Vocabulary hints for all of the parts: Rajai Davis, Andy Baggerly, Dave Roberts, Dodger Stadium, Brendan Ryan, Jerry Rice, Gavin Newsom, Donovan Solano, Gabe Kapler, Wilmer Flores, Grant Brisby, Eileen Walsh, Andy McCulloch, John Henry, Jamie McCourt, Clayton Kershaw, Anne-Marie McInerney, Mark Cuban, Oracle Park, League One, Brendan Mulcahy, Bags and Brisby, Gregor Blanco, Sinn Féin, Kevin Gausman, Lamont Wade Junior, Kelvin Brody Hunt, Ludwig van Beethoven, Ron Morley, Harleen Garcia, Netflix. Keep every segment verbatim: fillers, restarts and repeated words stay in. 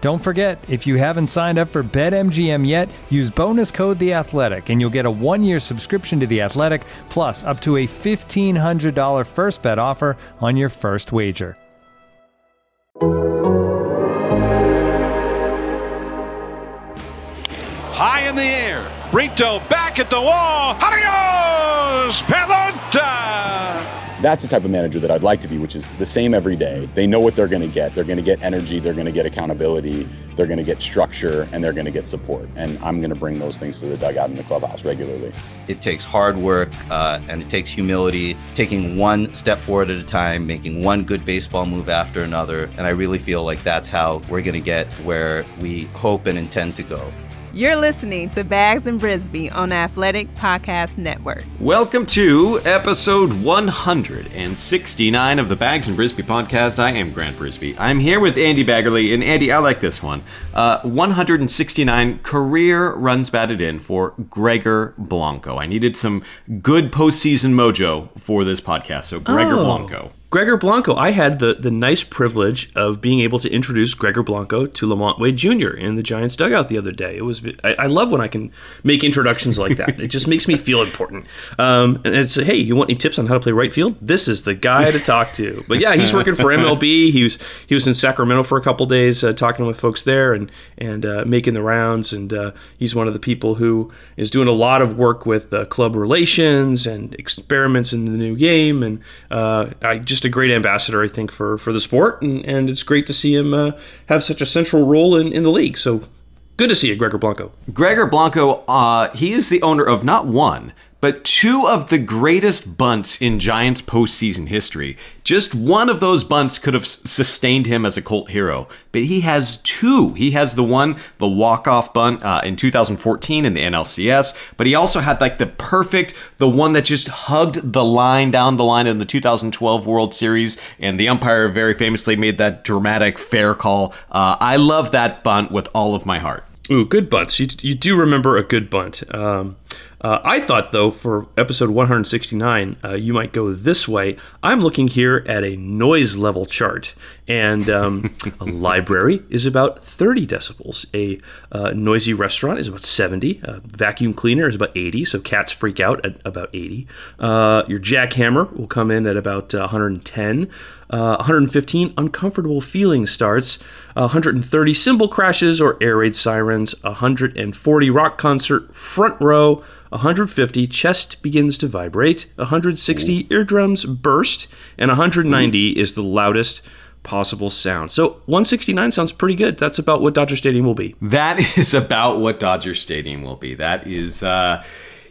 Don't forget, if you haven't signed up for BetMGM yet, use bonus code The Athletic, and you'll get a one-year subscription to The Athletic, plus up to a fifteen hundred dollars first bet offer on your first wager. High in the air, Brito back at the wall. Adios, pelota! That's the type of manager that I'd like to be, which is the same every day. They know what they're going to get. They're going to get energy. They're going to get accountability. They're going to get structure, and they're going to get support. And I'm going to bring those things to the dugout and the clubhouse regularly. It takes hard work, uh, and it takes humility, taking one step forward at a time, making one good baseball move after another. And I really feel like that's how we're going to get where we hope and intend to go. You're listening to Bags and Brisby on Athletic Podcast Network. Welcome to episode one hundred sixty-nine of the Bags and Brisby podcast. I am Grant Brisby. I'm here with Andy Baggerly, and Andy, I like this one. Uh, one hundred sixty-nine career runs batted in for Gregor Blanco. I needed some good postseason mojo for this podcast, so Gregor oh. Blanco. Gregor Blanco. I had the, the nice privilege of being able to introduce Gregor Blanco to Lamont Wade Junior in the Giants dugout the other day. It was I, I love when I can make introductions like that. It just makes me feel important. Um, and it's, hey, you want any tips on how to play right field? This is the guy to talk to. But yeah, he's working for M L B. He was he was in Sacramento for a couple days uh, talking with folks there and and uh, making the rounds. And uh, he's one of the people who is doing a lot of work with uh, club relations and experiments in the new game. And uh, I just a great ambassador, I think, for, for the sport, and, and it's great to see him uh, have such a central role in, in the league. So good to see you, Gregor Blanco. Gregor Blanco, uh, he is the owner of not one, but two of the greatest bunts in Giants postseason history. Just one of those bunts could have sustained him as a Colt hero, but he has two. He has the one, the walk-off bunt uh, in two thousand fourteen in the N L C S, but he also had like the perfect, the one that just hugged the line down the line in the two thousand twelve World Series, and the umpire very famously made that dramatic fair call. Uh, I love that bunt with all of my heart. Ooh, good bunts. You, you do remember a good bunt. Um Uh, I thought, though, for episode one hundred sixty-nine, uh, you might go this way. I'm looking here at a noise level chart, and um, a library is about thirty decibels. A uh, noisy restaurant is about seventy. A vacuum cleaner is about eighty, so cats freak out at about eighty. Uh, your jackhammer will come in at about uh, one hundred ten. Uh, one hundred fifteen, uncomfortable feeling starts. one hundred thirty, cymbal crashes or air raid sirens. one hundred forty, rock concert, front row. one hundred fifty, chest begins to vibrate. one hundred sixty, eardrums burst. And one hundred ninety is the loudest possible sound. So one sixty-nine sounds pretty good. That's about what Dodger Stadium will be. That is about what Dodger Stadium will be. That is... uh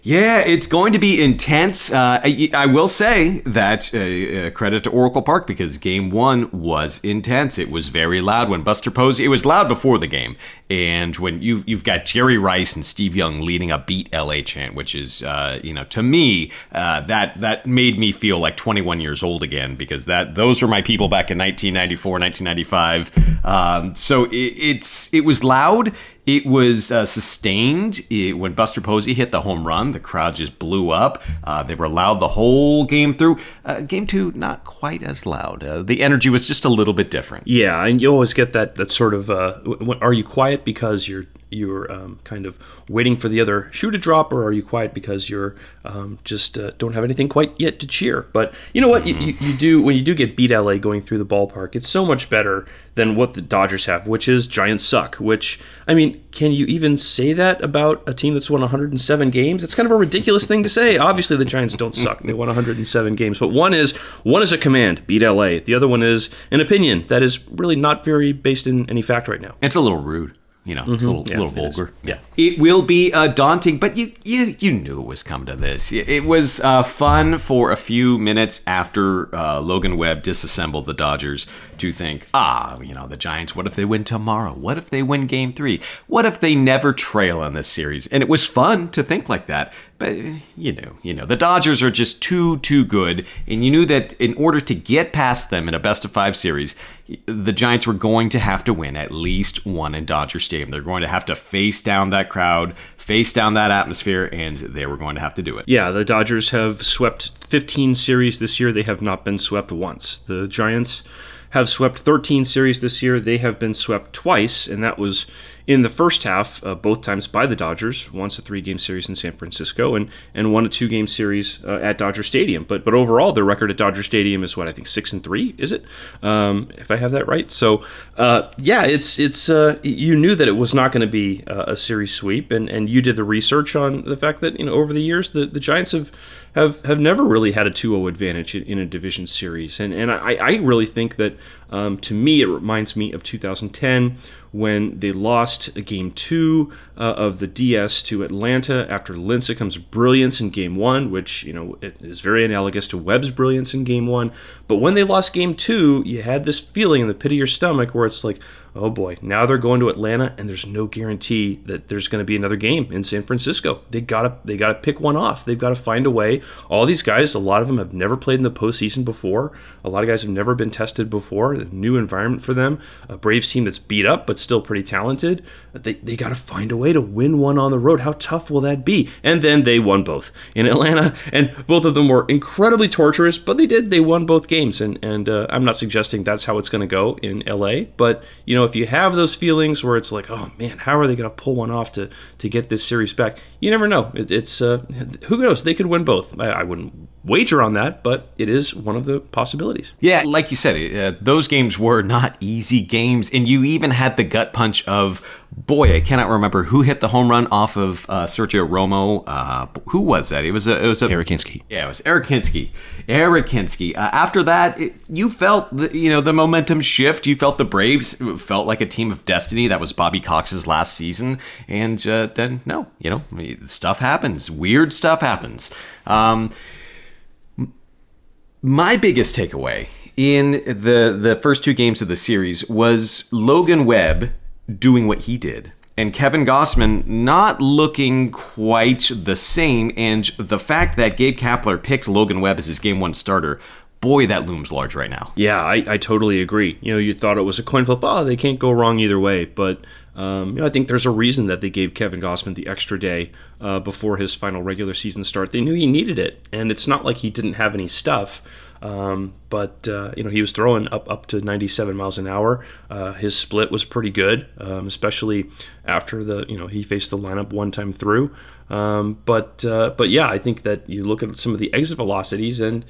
Yeah, it's going to be intense. Uh, I, I will say that uh, uh, credit to Oracle Park, because game one was intense. It was very loud when Buster Posey, it was loud before the game. And when you've, you've got Jerry Rice and Steve Young leading a Beat L A chant, which is, uh, you know, to me, uh, that that made me feel like twenty-one years old again, because that those were my people back in nineteen ninety-four, nineteen ninety-five. Um, so it, it's it was loud. It was uh, sustained. It, when Buster Posey hit the home run, the crowd just blew up. Uh, they were loud the whole game through. Uh, game two, not quite as loud. Uh, the energy was just a little bit different. Yeah, and you always get that that sort of, uh, are you quiet because you're you're um, kind of waiting for the other shoe to drop, or are you quiet because you're um, just uh, don't have anything quite yet to cheer? But you know what? You, you, you do when you do get beat L A going through the ballpark, it's so much better than what the Dodgers have, which is Giants suck. Which, I mean, can you even say that about a team that's won one hundred seven games? It's kind of a ridiculous thing to say. Obviously, the Giants don't suck. They won one hundred seven games. But one is one is a command, beat L A. The other one is an opinion that is really not very based in any fact right now. It's a little rude. You know, mm-hmm. it's a little, yeah, little vulgar. Yeah, it will be uh, daunting, but you, you you knew it was come to this. It was uh, fun for a few minutes after uh, Logan Webb disassembled the Dodgers to think, ah, you know, the Giants, what if they win tomorrow? What if they win game three? What if they never trail in this series? And it was fun to think like that. But, you know, you know, the Dodgers are just too, too good. And you knew that in order to get past them in a best of five series, the Giants were going to have to win at least one in Dodger Stadium. They're going to have to face down that crowd, face down that atmosphere, and they were going to have to do it. Yeah, the Dodgers have swept fifteen series this year. They have not been swept once. The Giants have swept thirteen series this year. They have been swept twice, and that was in the first half, uh, both times by the Dodgers, once a three-game series in San Francisco, and and one a two-game series uh, at Dodger Stadium. But but overall, their record at Dodger Stadium is what, I think six and three, is it? Um, if I have that right. So uh, yeah, it's it's uh, you knew that it was not going to be uh, a series sweep, and, and you did the research on the fact that, you know, over the years the, the Giants have, have have never really had a two oh advantage in, in a division series, and and I, I really think that. Um, to me, it reminds me of two thousand ten when they lost Game two uh, of the D S to Atlanta after Lincecum's brilliance in Game one, which, you know, it is very analogous to Webb's brilliance in Game one. But when they lost Game two, you had this feeling in the pit of your stomach where it's like, oh boy, now they're going to Atlanta, and there's no guarantee that there's going to be another game in San Francisco. They gotta, they gotta pick one off. They've got to find a way. All these guys, a lot of them have never played in the postseason before. A lot of guys have never been tested before. A new environment for them. A Braves team that's beat up but still pretty talented. They they gotta find a way to win one on the road. How tough will that be? And then they won both in Atlanta, and both of them were incredibly torturous. But they did. They won both games, and and uh, I'm not suggesting that's how it's going to go in L A, but you know. If you have those feelings where it's like, oh man, how are they going to pull one off to to get this series back? You never know. It, it's uh, who knows? They could win both. I, I wouldn't wager on that, but it is one of the possibilities. Yeah, like you said, uh, those games were not easy games, and you even had the gut punch of, boy, I cannot remember who hit the home run off of uh, Sergio Romo. Uh, who was that? It was a, it was a, Eric Hinske. Yeah, it was Eric Hinske. Eric Hinske. Uh, after that, it, you felt the, you know the momentum shift. You felt the Braves felt like a team of destiny. That was Bobby Cox's last season, and uh, then no, you know, stuff happens. Weird stuff happens. Um, my biggest takeaway in the the first two games of the series was Logan Webb doing what he did, and Kevin Gausman not looking quite the same, and the fact that Gabe Kapler picked Logan Webb as his game one starter, boy, that looms large right now. Yeah, I, I totally agree. You know, you thought it was a coin flip. Oh, they can't go wrong either way, but Um, you know, I think there's a reason that they gave Kevin Gausman the extra day uh, before his final regular season start. They knew he needed it, and it's not like he didn't have any stuff. Um, but uh, you know, he was throwing up up to ninety-seven miles an hour. Uh, his split was pretty good, um, especially after the you know he faced the lineup one time through. Um, but uh, but yeah, I think that you look at some of the exit velocities and.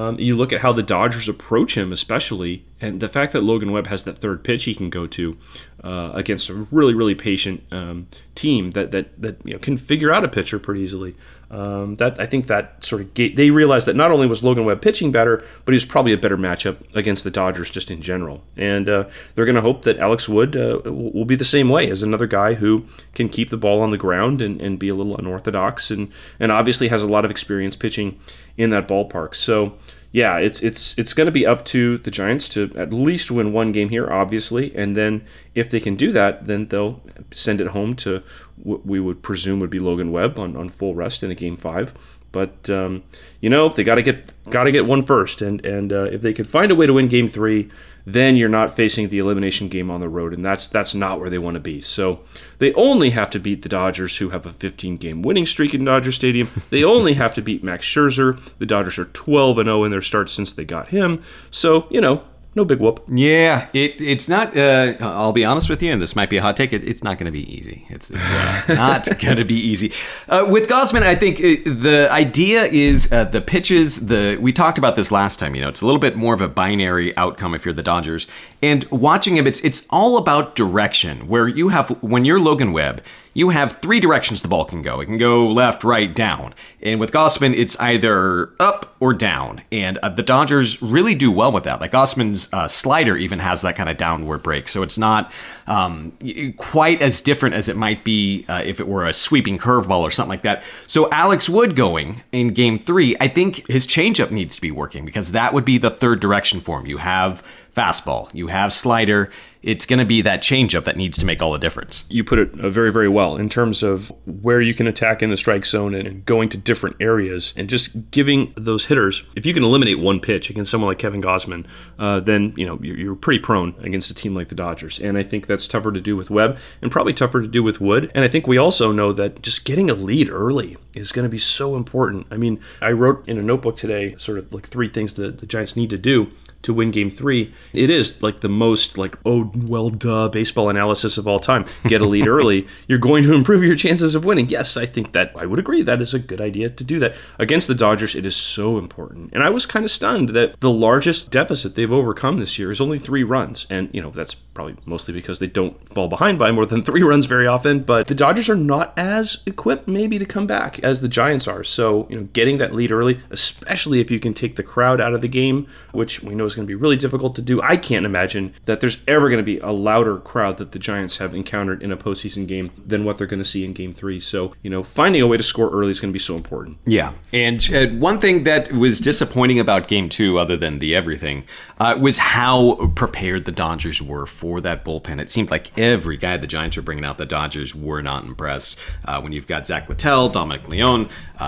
Um, you look at how the Dodgers approach him especially, and the fact that Logan Webb has that third pitch he can go to uh, against a really, really patient um, team that that that you know, can figure out a pitcher pretty easily. Um, that I think that sort of gate, they realized that not only was Logan Webb pitching better, but he was probably a better matchup against the Dodgers just in general. And uh, they're going to hope that Alex Wood uh, will be the same way, as another guy who can keep the ball on the ground and, and be a little unorthodox and, and obviously has a lot of experience pitching in that ballpark. So yeah, it's it's it's going to be up to the Giants to at least win one game here, obviously, and then if they can do that, then they'll send it home to what we would presume would be Logan Webb on, on full rest in a game five. But um, you know, they got to get got to get one first, and and uh, if they could find a way to win game three, then you're not facing the elimination game on the road, and that's that's not where they want to be. So they only have to beat the Dodgers, who have a fifteen-game winning streak in Dodger Stadium. They only have to beat Max Scherzer. The Dodgers are twelve and oh in their starts since they got him. So, you know, No big whoop. Yeah, it it's not, uh, I'll be honest with you, and this might be a hot take, it, it's not going to be easy. It's, it's uh, not going to be easy. Uh, with Gausman, I think the idea is uh, the pitches, the we talked about this last time, you know, it's a little bit more of a binary outcome if you're the Dodgers. And watching him, it's it's all about direction, where you have, when you're Logan Webb, you have three directions the ball can go. It can go left, right, down. And with Gausman, it's either up or down. And uh, the Dodgers really do well with that. Like Gausman's uh, slider even has that kind of downward break. So it's not um, quite as different as it might be uh, if it were a sweeping curveball or something like that. So Alex Wood going in game three, I think his changeup needs to be working because that would be the third direction for him. You have fastball, you have slider. It's going to be that changeup that needs to make all the difference. You put it very, very well in terms of where you can attack in the strike zone and going to different areas and just giving those hitters. If you can eliminate one pitch against someone like Kevin Gausman, uh, then you know you're pretty prone against a team like the Dodgers. And I think that's tougher to do with Webb and probably tougher to do with Wood. And I think we also know that just getting a lead early is going to be so important. I mean, I wrote in a notebook today sort of like three things that the Giants need to do to win game three. It is like the most like, oh, well, duh, baseball analysis of all time. Get a lead early. You're going to improve your chances of winning. Yes, I think that I would agree. That is a good idea to do that. Against the Dodgers, it is so important. And I was kind of stunned that the largest deficit they've overcome this year is only three runs. And, you know, that's probably mostly because they don't fall behind by more than three runs very often. But the Dodgers are not as equipped maybe to come back as the Giants are. So, you know, getting that lead early, especially if you can take the crowd out of the game, which we know is going to be really difficult to do. I can't imagine that there's ever going to be a louder crowd that the Giants have encountered in a postseason game than what they're going to see in game three. So, you know, finding a way to score early is going to be so important. Yeah. And uh, one thing that was disappointing about game two, other than the everything, uh, was how prepared the Dodgers were for that bullpen. It seemed like every guy the Giants were bringing out, the Dodgers were not impressed. Uh, when you've got Zach Littell, Dominic Leon, uh,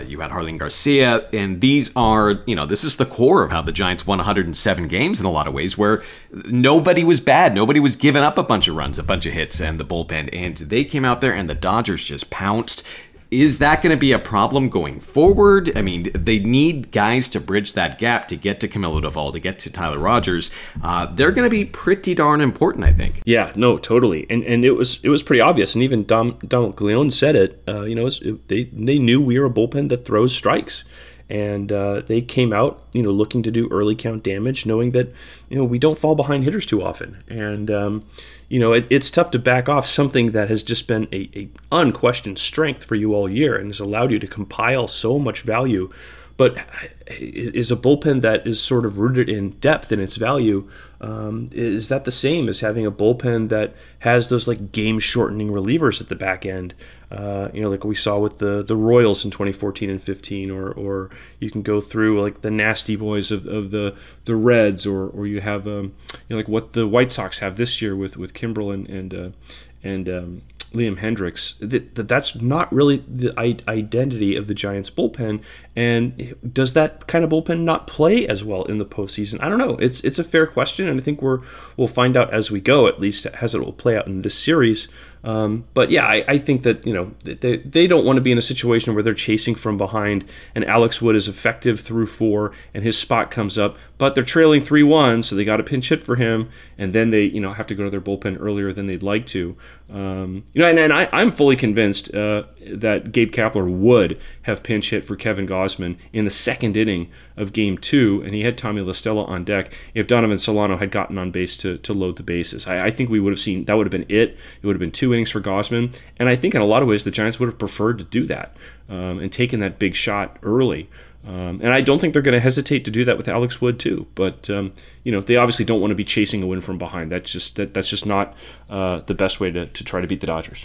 uh, you had Harleen Garcia, and these are, you know, this is the core of how the Giants won one hundred seven games in a lot of ways, where nobody was bad. Nobody was giving up a bunch of runs, a bunch of hits, and the bullpen. And they came out there and the Dodgers just pounced. Is that going to be a problem going forward? I mean, they need guys to bridge that gap to get to Camilo Duvall, to get to Tyler Rogers. Uh, they're going to be pretty darn important, I think. Yeah, no, totally. And and it was it was pretty obvious. And even Dom, Dominic Leon said it. Uh, you know, it, they they knew we were a bullpen that throws strikes. And uh, they came out, you know, looking to do early count damage, knowing that, you know, we don't fall behind hitters too often. And, um, you know, it, it's tough to back off something that has just been a, a unquestioned strength for you all year and has allowed you to compile so much value. But is a bullpen that is sort of rooted in depth and its value, um, is that the same as having a bullpen that has those, like, game-shortening relievers at the back end? Uh, you know, like we saw with the, the Royals in twenty fourteen and fifteen, or or you can go through like the nasty boys of, of the the Reds, or or you have um, you know, like what the White Sox have this year with with Kimbrel and and uh, and um, Liam Hendricks. That, that's not really the identity of the Giants bullpen. And does that kind of bullpen not play as well in the postseason? I don't know. It's it's a fair question, and I think we're we'll find out as we go. At least as it will play out in this series. Um, but yeah, I, I think that, you know, they they don't want to be in a situation where they're chasing from behind and Alex Wood is effective through four and his spot comes up, but they're trailing three one, so they got a pinch hit for him, and then they, you know, have to go to their bullpen earlier than they'd like to. Um, you know, and, and I, I'm fully convinced uh, that Gabe Kapler would have pinch hit for Kevin Gausman in the second inning of game two, and he had Tommy La Stella on deck if Donovan Solano had gotten on base to, to load the bases. I, I think we would have seen, that would have been it. It would have been two innings for Gausman, and I think in a lot of ways the Giants would have preferred to do that um, and taken that big shot early. Um, and I don't think they're going to hesitate to do that with Alex Wood too. But um, you know, they obviously don't want to be chasing a win from behind. That's just that, that's just not uh, the best way to, to try to beat the Dodgers.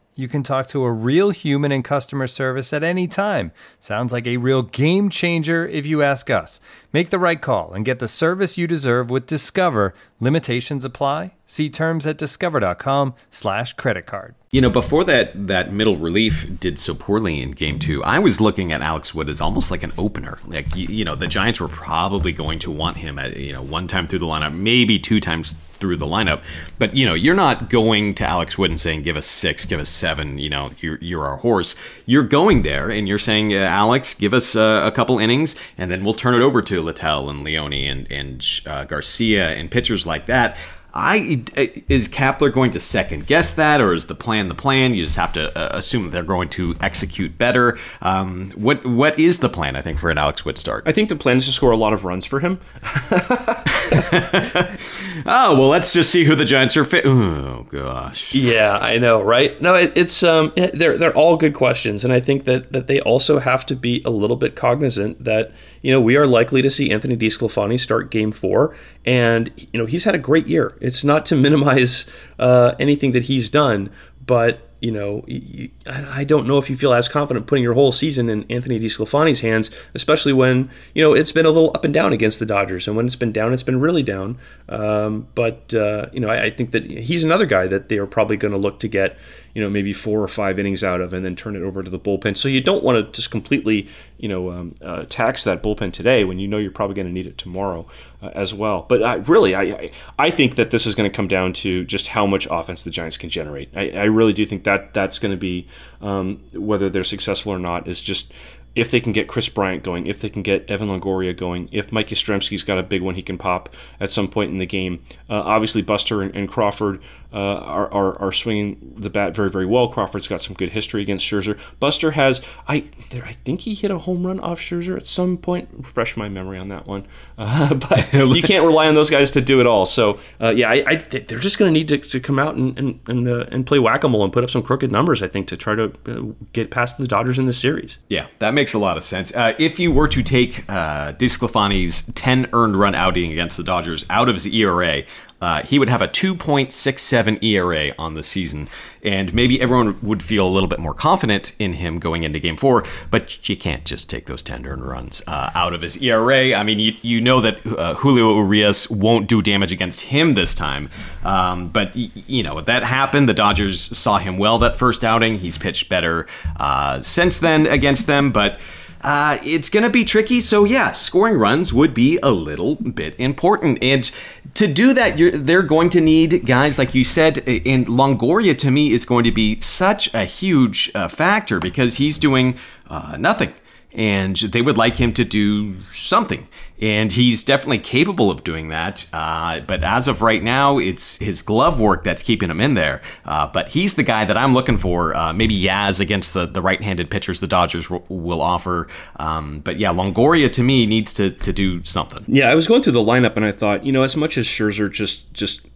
You can talk to a real human in customer service at any time. Sounds like a real game changer if you ask us. Make the right call and get the service you deserve with Discover. Limitations apply. See terms at discover.com slash credit card. You know, before that that middle relief did so poorly in game two, I was looking at Alex Wood as almost like an opener. Like, you, you know, the Giants were probably going to want him at, you know, one time through the lineup, maybe two times through the lineup. But, you know, you're not going to Alex Wood and saying, give us six, give us seven, you know, you're, you're our horse. You're going there and you're saying, Alex, give us uh, a couple innings and then we'll turn it over to Littell and Leone and, and uh, Garcia and pitchers like that. I is Kapler going to second guess that, or is the plan the plan? You just have to uh, assume that they're going to execute better. Um, what what is the plan? I think for an Alex Wood start, I think the plan is to score a lot of runs for him. Oh well, let's just see who the Giants are. Fi- oh gosh, yeah, I know, right? No, it, it's um, it, they're they're all good questions, and I think that that they also have to be a little bit cognizant that, you know, we are likely to see Anthony DeSclafani start Game Four, and you know he's had a great year. It's not to minimize uh, anything that he's done, but you know, you, I don't know if you feel as confident putting your whole season in Anthony DeSclafani's hands, especially when, you know, it's been a little up and down against the Dodgers, and when it's been down, it's been really down. Um, but uh, you know, I, I think that he's another guy that they are probably going to look to get, you know, maybe four or five innings out of, and then turn it over to the bullpen. So you don't want to just completely, you know, um, uh, tax that bullpen today when you know you're probably going to need it tomorrow uh, as well. But I, really, I, I I think that this is going to come down to just how much offense the Giants can generate. I, I really do think that that's going to be um, whether they're successful or not is just if they can get Chris Bryant going, if they can get Evan Longoria going, if Mike Yastrzemski's got a big one he can pop at some point in the game. Uh, obviously, Buster and, and Crawford uh, are, are are swinging the bat very, very well. Crawford's got some good history against Scherzer. Buster has, I there, I think he hit a home run off Scherzer at some point. Refresh my memory on that one. Uh, but you can't rely on those guys to do it all. So, uh, yeah, I, I, they're just going to need to to come out and and and, uh, and play whack-a-mole and put up some crooked numbers, I think, to try to get past the Dodgers in this series. Yeah, that makes Makes a lot of sense. Uh, if you were to take uh, DeSclafani's ten earned run outing against the Dodgers out of his E R A, uh, he would have a two point six seven E R A on the season, and maybe everyone would feel a little bit more confident in him going into Game Four. But you can't just take those ten earned runs uh, out of his E R A. I mean, you you know that uh, Julio Urias won't do damage against him this time. Um, but you know that happened. The Dodgers saw him well that first outing. He's pitched better uh, since then against them, but. Uh, it's going to be tricky. So, yeah, scoring runs would be a little bit important. And to do that, you're, they're going to need guys, like you said, and Longoria, to me, is going to be such a huge uh, factor because he's doing uh, nothing. And they would like him to do something. And he's definitely capable of doing that. Uh, but as of right now, it's his glove work that's keeping him in there. Uh, but he's the guy that I'm looking for. Uh, maybe Yaz against the, the right-handed pitchers the Dodgers w- will offer. Um, but yeah, Longoria to me needs to to do something. Yeah, I was going through the lineup and I thought, you know, as much as Scherzer just just...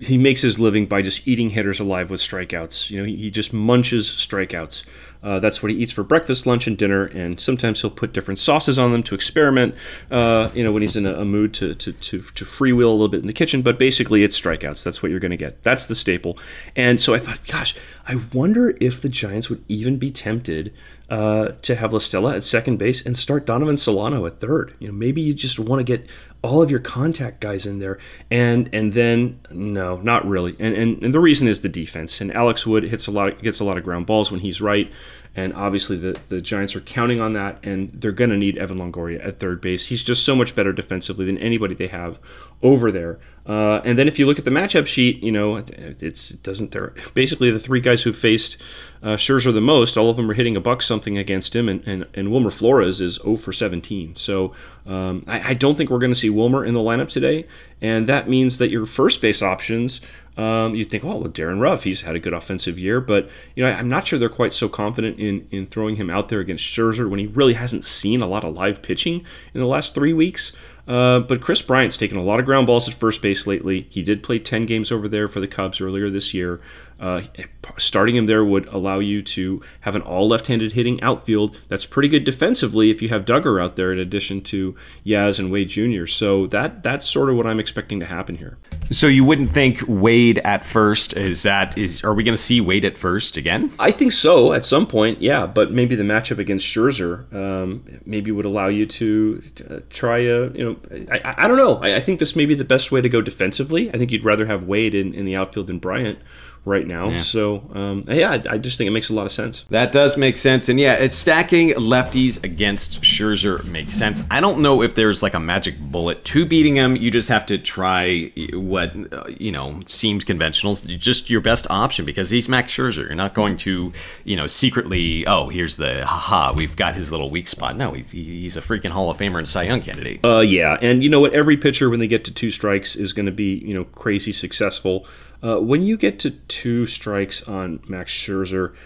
he makes his living by just eating hitters alive with strikeouts. You know, he, he just munches strikeouts. Uh, that's what he eats for breakfast, lunch, and dinner. And sometimes he'll put different sauces on them to experiment. Uh, you know, when he's in a, a mood to to to to freewheel a little bit in the kitchen. But basically, it's strikeouts. That's what you're going to get. That's the staple. And so I thought, gosh, I wonder if the Giants would even be tempted uh, to have LaStella at second base and start Donovan Solano at third. You know, maybe you just want to get all of your contact guys in there, and and then no, not really. And, and and the reason is the defense. And Alex Wood hits a lot, of, gets a lot of ground balls when he's right. And obviously the, the Giants are counting on that, and they're going to need Evan Longoria at third base. He's just so much better defensively than anybody they have over there. Uh, and then if you look at the matchup sheet, you know, it's it doesn't there basically the three guys who faced uh, Scherzer the most, all of them are hitting a buck something against him, and, and, and Wilmer Flores is oh for seventeen. So um, I, I don't think we're going to see Wilmer in the lineup today, and that means that your first base options. Um, you'd think, oh, well, Darren Ruff, he's had a good offensive year, but you know, I'm not sure they're quite so confident in in throwing him out there against Scherzer when he really hasn't seen a lot of live pitching in the last three weeks. Uh, but Chris Bryant's taken a lot of ground balls at first base lately. He did play ten games over there for the Cubs earlier this year. Uh, starting him there would allow you to have an all left-handed hitting outfield that's pretty good defensively if you have Duggar out there in addition to Yaz and Wade Junior So that that's sort of what I'm expecting to happen here. So you wouldn't think Wade at first? Is that is are we going to see Wade at first again? I think so at some point, yeah. But maybe the matchup against Scherzer um, maybe would allow you to uh, try a you know I, I don't know. I, I think this may be the best way to go defensively. I think you'd rather have Wade in, in the outfield than Bryant right now. Yeah. So, um, yeah, I, I just think it makes a lot of sense. That does make sense. And yeah, it's stacking lefties against Scherzer makes sense. I don't know if there's like a magic bullet to beating him. You just have to try what, uh, you know, seems conventional. Just your best option because he's Max Scherzer. You're not going to, you know, secretly, oh, here's the haha, we've got his little weak spot. No, he's, he's a freaking Hall of Famer and Cy Young candidate. Uh, yeah. And you know what? Every pitcher, when they get to two strikes, is going to be, you know, crazy successful. Uh, when you get to two strikes on Max Scherzer,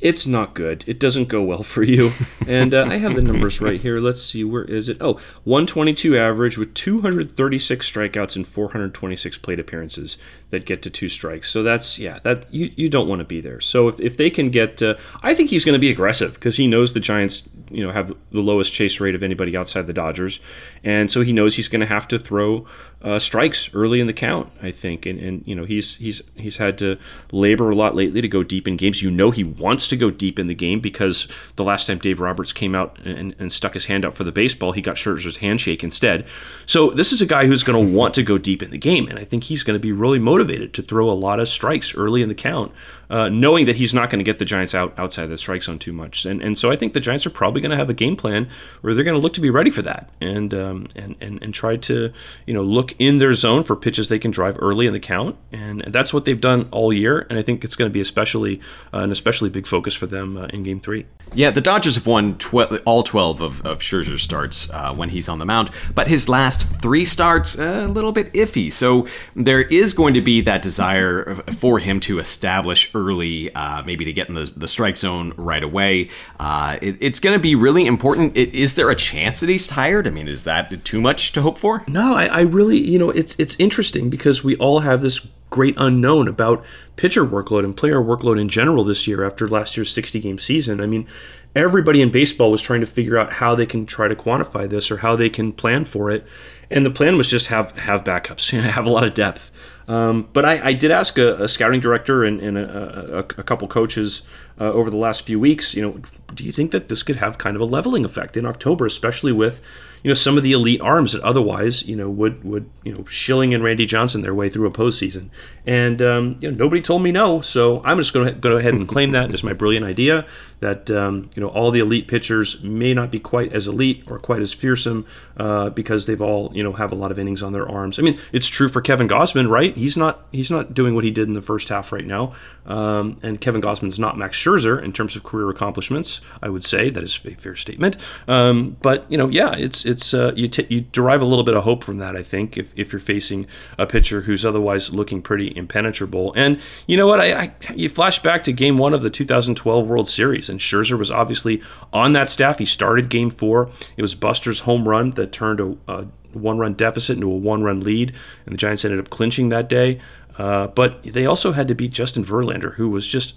it's not good. It doesn't go well for you. And uh, I have the numbers right here. Let's see, where is it? Oh, one twenty-two average with two thirty-six strikeouts and four twenty-six plate appearances that get to two strikes. So that's, yeah, that you, you don't want to be there. So if, if they can get, uh, I think he's going to be aggressive because he knows the Giants, you know, have the lowest chase rate of anybody outside the Dodgers. And so he knows he's going to have to throw uh, strikes early in the count, I think. And, and you know, he's, he's, he's had to labor a lot lately to go deep in games. You know, he wants to go deep in the game because the last time Dave Roberts came out and, and stuck his hand out for the baseball, he got Scherzer's handshake instead. So this is a guy who's going to want to go deep in the game, and I think he's going to be really motivated to throw a lot of strikes early in the count, uh, knowing that he's not going to get the Giants out outside of the strike zone too much. And and so I think the Giants are probably going to have a game plan where they're going to look to be ready for that and um, and, and and try to you know look in their zone for pitches they can drive early in the count, and that's what they've done all year. And I think it's going to be especially uh, an especially big focus. focus for them uh, in game three. Yeah, the Dodgers have won tw- all twelve of, of Scherzer's starts uh, when he's on the mound, but his last three starts uh, a little bit iffy. So there is going to be that desire for him to establish early, uh, maybe to get in the, the strike zone right away. Uh, it, it's going to be really important. It, is there a chance that he's tired? I mean, is that too much to hope for? No, I, I really, you know, it's it's interesting because we all have this great unknown about pitcher workload and player workload in general this year after last year's sixty-game season. I mean, everybody in baseball was trying to figure out how they can try to quantify this or how they can plan for it. And the plan was just have have backups, have a lot of depth. Um, but I, I did ask a, a scouting director and, and a, a, a couple coaches uh, over the last few weeks, you know, do you think that this could have kind of a leveling effect in October, especially with, you know, some of the elite arms that otherwise, you know, would, would you know, Schilling and Randy Johnson their way through a postseason. And, um, you know, nobody told me no, so I'm just going to go ahead and claim that as my brilliant idea that, um, you know, all the elite pitchers may not be quite as elite or quite as fearsome uh, because they've all, you know, have a lot of innings on their arms. I mean, it's true for Kevin Gausman, right? He's not he's not doing what he did in the first half right now. Um, and Kevin Gausman's not Max Scherzer in terms of career accomplishments, I would say. That is a fair statement. Um, but, you know, yeah, it's it's uh, you t- you derive a little bit of hope from that, I think, if, if you're facing a pitcher who's otherwise looking pretty impenetrable. And you know what? I, I you flash back to game one of the two thousand twelve World Series, and Scherzer was obviously on that staff. He started game four. It was Buster's home run that turned a, a one-run deficit into a one-run lead, and the Giants ended up clinching that day. Uh, but they also had to beat Justin Verlander, who was just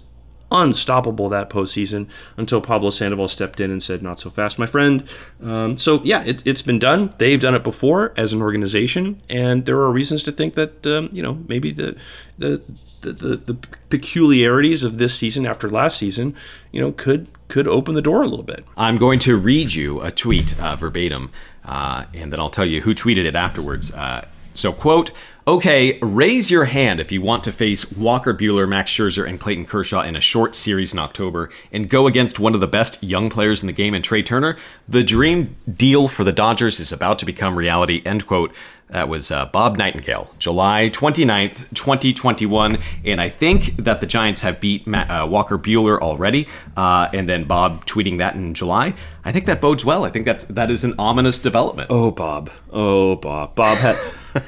unstoppable that postseason until Pablo Sandoval stepped in and said, not so fast, my friend. Um, so, yeah, it, it's been done. They've done it before as an organization, and there are reasons to think that, um, you know, maybe the the, the the the peculiarities of this season after last season, you know, could could open the door a little bit. I'm going to read you a tweet uh, verbatim, uh, and then I'll tell you who tweeted it afterwards. Uh, so, quote, okay, raise your hand if you want to face Walker Buehler, Max Scherzer, and Clayton Kershaw in a short series in October and go against one of the best young players in the game in Trey Turner. The dream deal for the Dodgers is about to become reality, end quote. That was uh, Bob Nightingale, July twenty-ninth, twenty twenty-one. And I think that the Giants have beat Matt, uh, Walker Buehler already. Uh, and then Bob tweeting that in July. I think that bodes well. I think that's, that is an ominous development. Oh, Bob. Oh, Bob. Bob had...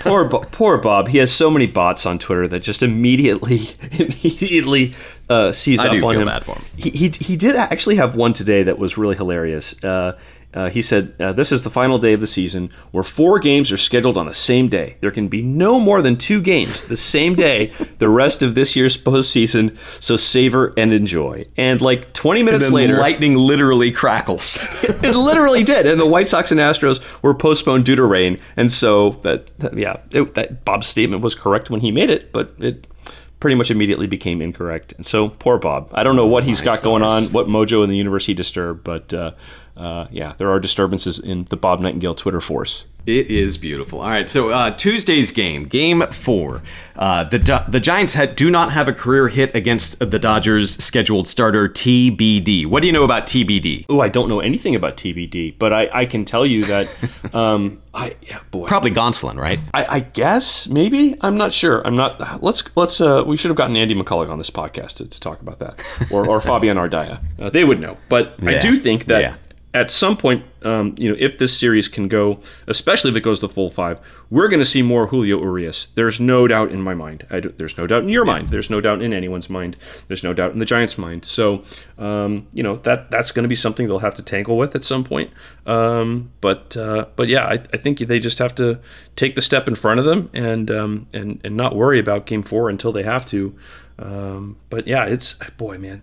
poor, Bo- poor Bob. He has so many bots on Twitter that just immediately, immediately... Uh, sees I up do on feel him. Bad for him. He, he he did actually have one today that was really hilarious. Uh, Uh, he said, uh, this is the final day of the season where four games are scheduled on the same day. There can be no more than two games the same day the rest of this year's postseason, so savor and enjoy. And like twenty minutes and then later... lightning literally crackles. it, it literally did. And the White Sox and Astros were postponed due to rain. And so, that, that yeah, it, that Bob's statement was correct when he made it, but it pretty much immediately became incorrect. And so, poor Bob. I don't know what he's got going on, what mojo in the universe he disturbed, but... Uh, Uh, yeah, there are disturbances in the Bob Nightingale Twitter force. It is beautiful. All right, so uh, Tuesday's game, game four. Uh, the Do- the Giants had, do not have a career hit against the Dodgers' scheduled starter, T B D. What do you know about T B D? Oh, I don't know anything about T B D, but I, I can tell you that, um, I yeah, boy. Probably Gonsolin, right? I, I guess, maybe? I'm not sure. I'm not, let's, let's. Uh, we should have gotten Andy McCulloch on this podcast to, to talk about that, or, or Fabian Ardaya. Uh, they would know, but yeah. I do think that... Yeah. At some point, um, you know, if this series can go, especially if it goes the full five, we're going to see more Julio Urias. There's no doubt in my mind. I do, there's no doubt in your mind. There's no doubt in anyone's mind. There's no doubt in the Giants' mind. So, um, you know, that that's going to be something they'll have to tangle with at some point. Um, but uh, but yeah, I, I think they just have to take the step in front of them and um, and and not worry about Game Four until they have to. Um, but yeah, it's boy, man.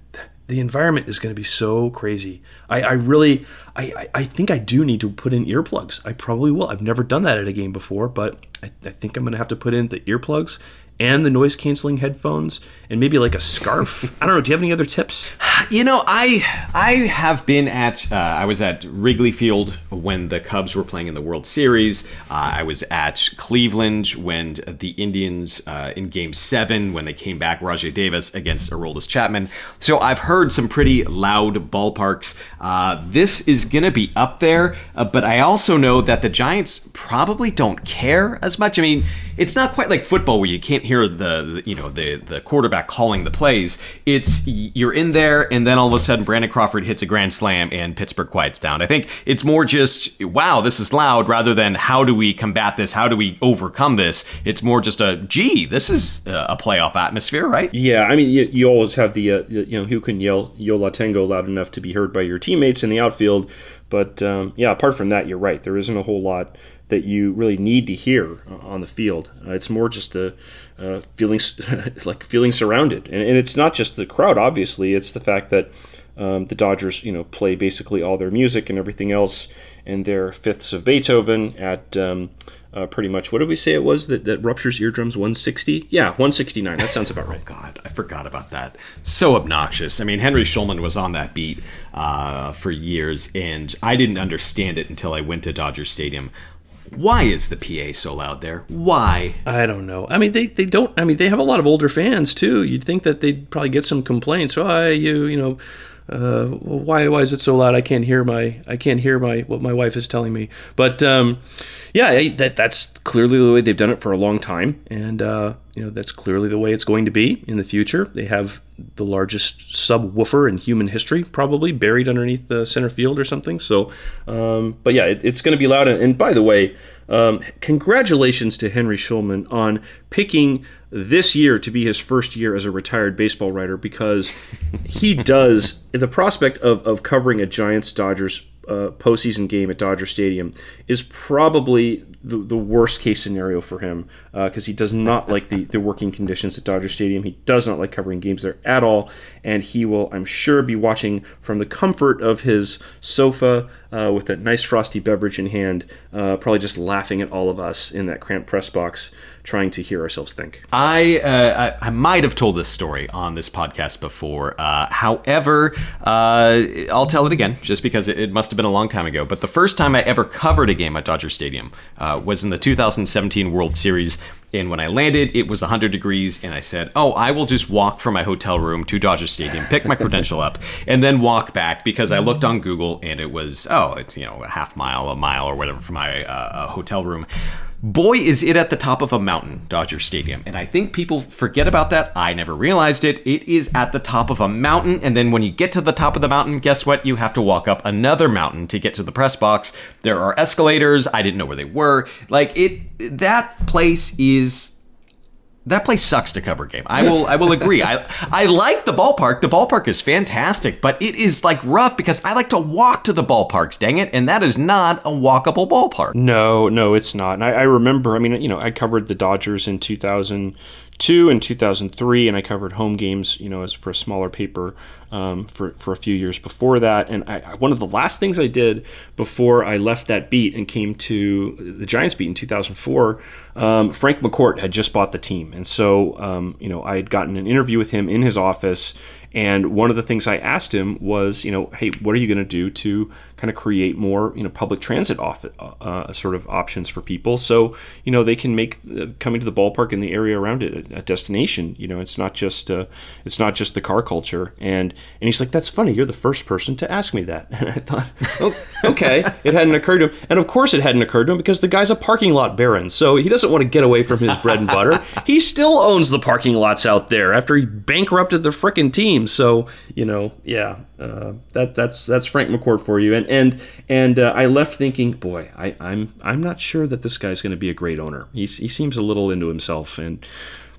The environment is going to be so crazy. I, I really, I, I think I do need to put in earplugs. I probably will. I've never done that at a game before, but I, I think I'm going to have to put in the earplugs and the noise-canceling headphones and maybe like a scarf. I don't know. Do you have any other tips? You know, I I have been at, uh, I was at Wrigley Field when the Cubs were playing in the World Series. Uh, I was at Cleveland when the Indians, uh, in Game seven, when they came back, Rajai Davis against Aroldis Chapman. So I've heard some pretty loud ballparks. Uh, this is going to be up there, uh, but I also know that the Giants probably don't care as much. I mean, it's not quite like football where you can't hear the, the you know, the, the quarterback calling the plays. It's you're in there, and then all of a sudden, Brandon Crawford hits a grand slam and Pittsburgh quiets down. I think it's more just, wow, this is loud, rather than how do we combat this? How do we overcome this? It's more just a, gee, this is a playoff atmosphere, right? Yeah, I mean, you, you always have the, uh, you know, who can yell Yo La Tengo loud enough to be heard by your teammates in the outfield. But um, yeah, apart from that, you're right. There isn't a whole lot that you really need to hear on the field. Uh, it's more just the uh, feeling, like feeling surrounded, and, and it's not just the crowd. Obviously, it's the fact that um, the Dodgers, you know, play basically all their music and everything else, and their fifths of Beethoven at um, uh, pretty much what did we say it was that, that ruptures eardrums? one sixty? Yeah, one sixty-nine. That sounds about right. Oh God, I forgot about that. So obnoxious. I mean, Henry Schulman was on that beat uh, for years, and I didn't understand it until I went to Dodger Stadium. Why is the P A so loud there? Why? I don't know. I mean, they, they don't. I mean, they have a lot of older fans too. You'd think that they'd probably get some complaints. Why oh, you you know, uh, why why is it so loud? I can't hear my I can't hear my what my wife is telling me. But um, yeah, that that's clearly the way they've done it for a long time, and uh, you know that's clearly the way it's going to be in the future. They have the largest subwoofer in human history, probably buried underneath the center field or something. So, um, but yeah, it, it's going to be loud. And, and by the way, um, congratulations to Henry Schulman on picking this year to be his first year as a retired baseball writer, because he does the prospect of, of covering a Giants Dodgers uh, postseason game at Dodger Stadium is probably the, the worst case scenario for him, because uh, he does not like the, the working conditions at Dodger Stadium. He does not like covering games there at all, and he will, I'm sure, be watching from the comfort of his sofa uh, with a nice frosty beverage in hand, uh, probably just laughing at all of us in that cramped press box, trying to hear ourselves think. I uh, I, I might have told this story on this podcast before. Uh, however, uh, I'll tell it again, just because it, it must have been a long time ago. But the first time I ever covered a game at Dodger Stadium uh, was in the two thousand seventeen World Series. And when I landed, it was one hundred degrees, and I said, oh, I will just walk from my hotel room to Dodger Stadium, pick my credential up, and then walk back, because I looked on Google, and it was, oh, it's, you know, a half mile, a mile, or whatever from my uh, hotel room. Boy, is it at the top of a mountain, Dodger Stadium. And I think people forget about that. I never realized it. It is at the top of a mountain. And then when you get to the top of the mountain, guess what? You have to walk up another mountain to get to the press box. There are escalators. I didn't know where they were. Like, it, that place is that place sucks to cover game. I will I will agree. I I like the ballpark. The ballpark is fantastic, but it is like rough because I like to walk to the ballparks, dang it, and that is not a walkable ballpark. No, no, it's not. And I, I remember, I mean, you know, I covered the Dodgers in two thousand two and two thousand three, and I covered home games, you know, as for a smaller paper um, for, for a few years before that. And I, one of the last things I did before I left that beat and came to the Giants beat in two thousand four, um, Frank McCourt had just bought the team. And so, um, you know, I had gotten an interview with him in his office. And one of the things I asked him was, you know, hey, what are you going to do to kind of create more, you know, public transit off, uh, sort of options for people? So, you know, they can make the, coming to the ballpark and the area around it a destination. You know, it's not just uh, it's not just the car culture. And and he's like, that's funny. You're the first person to ask me that. And I thought, oh, okay, it hadn't occurred to him. And of course it hadn't occurred to him because the guy's a parking lot baron. So he doesn't want to get away from his bread and butter. He still owns the parking lots out there after he bankrupted the frickin' team. So, you know, yeah, uh, that that's that's Frank McCourt for you. And and and uh, I left thinking, boy, I, I'm I'm not sure that this guy's going to be a great owner. He's, he seems a little into himself. And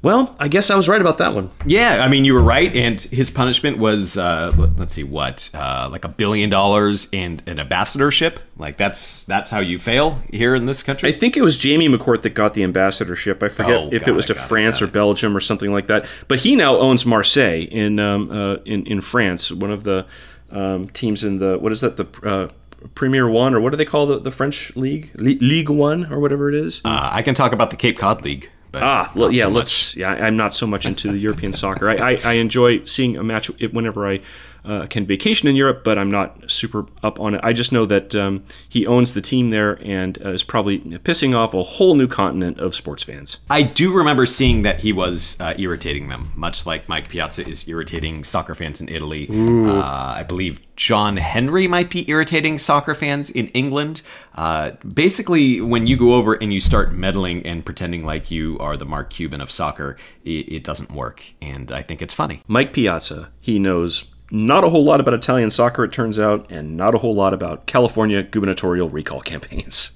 well, I guess I was right about that one. Yeah, I mean, you were right. And his punishment was, uh, let's see, what, uh, like a billion dollars and an ambassadorship. Like, that's that's how you fail here in this country. I think it was Jamie McCourt that got the ambassadorship. I forget oh, if it was it, to France it, or Belgium or something like that. But he now owns Marseille in um, uh, in, in France, one of the um, teams in the, what is that, the uh, Premier One, or what do they call the, the French league? Le- League One, or whatever it is? Uh, I can talk about the Cape Cod League. But ah, well, yeah, so let's. Yeah, I'm not so much into the European soccer. I, I, I enjoy seeing a match whenever I uh, can vacation in Europe, but I'm not super up on it. I just know that um, he owns the team there and uh, is probably pissing off a whole new continent of sports fans. I do remember seeing that he was uh, irritating them, much like Mike Piazza is irritating soccer fans in Italy. Uh, I believe John Henry might be irritating soccer fans in England. Uh, basically, when you go over and you start meddling and pretending like you are the Mark Cuban of soccer, it, it doesn't work. And I think it's funny. Mike Piazza, he knows not a whole lot about Italian soccer, it turns out, and not a whole lot about California gubernatorial recall campaigns.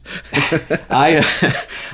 I uh,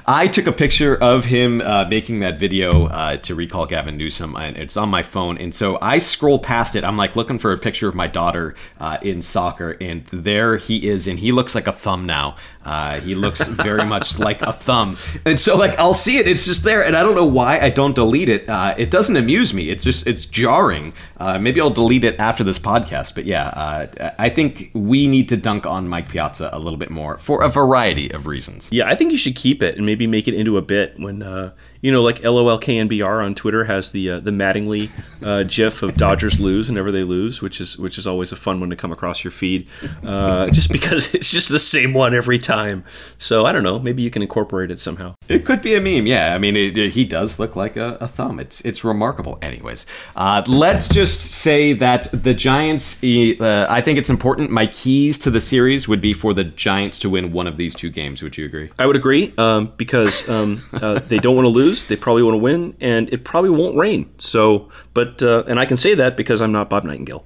I took a picture of him uh, making that video uh, to recall Gavin Newsom, and it's on my phone. And so I scroll past it. I'm like looking for a picture of my daughter uh, in soccer, and there he is, and he looks like a thumb now. Uh, he looks very much like a thumb. And so, like, I'll see it. It's just there, and I don't know why I don't delete it. Uh, it doesn't amuse me. It's just it's jarring. Uh, maybe I'll delete it after. After this podcast, but yeah, uh, I think we need to dunk on Mike Piazza a little bit more for a variety of reasons. Yeah, I think you should keep it and maybe make it into a bit when, uh, you know, like L O L K N B R on Twitter has the uh, the Mattingly uh, gif of Dodgers lose whenever they lose, which is which is always a fun one to come across your feed, uh, just because it's just the same one every time. So I don't know, maybe you can incorporate it somehow. It could be a meme, yeah. I mean, it, it, he does look like a, a thumb. It's it's remarkable. Anyways, uh, let's just say that. The Giants, uh, I think it's important. My keys to the series would be for the Giants to win one of these two games. Would you agree? I would agree um, because um, uh, they don't want to lose. They probably want to win, and it probably won't rain. So, but uh, and I can say that because I'm not Bob Nightingale.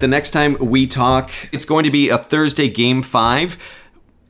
The next time we talk, it's going to be a Thursday Game five.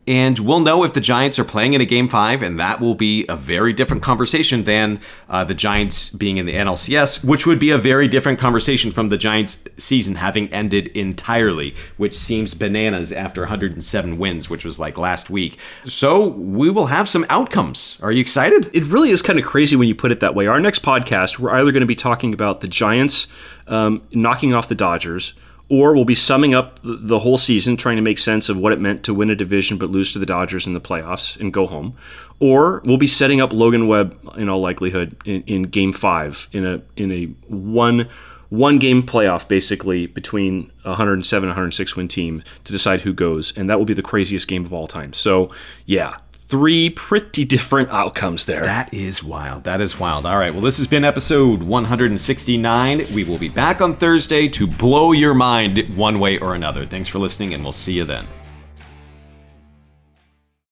And we'll know if the Giants are playing in a Game five, and that will be a very different conversation than uh, the Giants being in the N L C S, which would be a very different conversation from the Giants' season having ended entirely, which seems bananas after one hundred seven wins, which was like last week. So we will have some outcomes. Are you excited? It really is kind of crazy when you put it that way. Our next podcast, we're either going to be talking about the Giants um, knocking off the Dodgers, or we'll be summing up the whole season, trying to make sense of what it meant to win a division but lose to the Dodgers in the playoffs and go home. Or we'll be setting up Logan Webb, in all likelihood, in, in Game five, in a in a one, one-game playoff, basically, between one hundred seven and one hundred six win team to decide who goes. And that will be the craziest game of all time. So, yeah. Three pretty different outcomes there. That is wild. That is wild. All right. Well, this has been episode one hundred sixty-nine. We will be back on Thursday to blow your mind one way or another. Thanks for listening, and we'll see you then.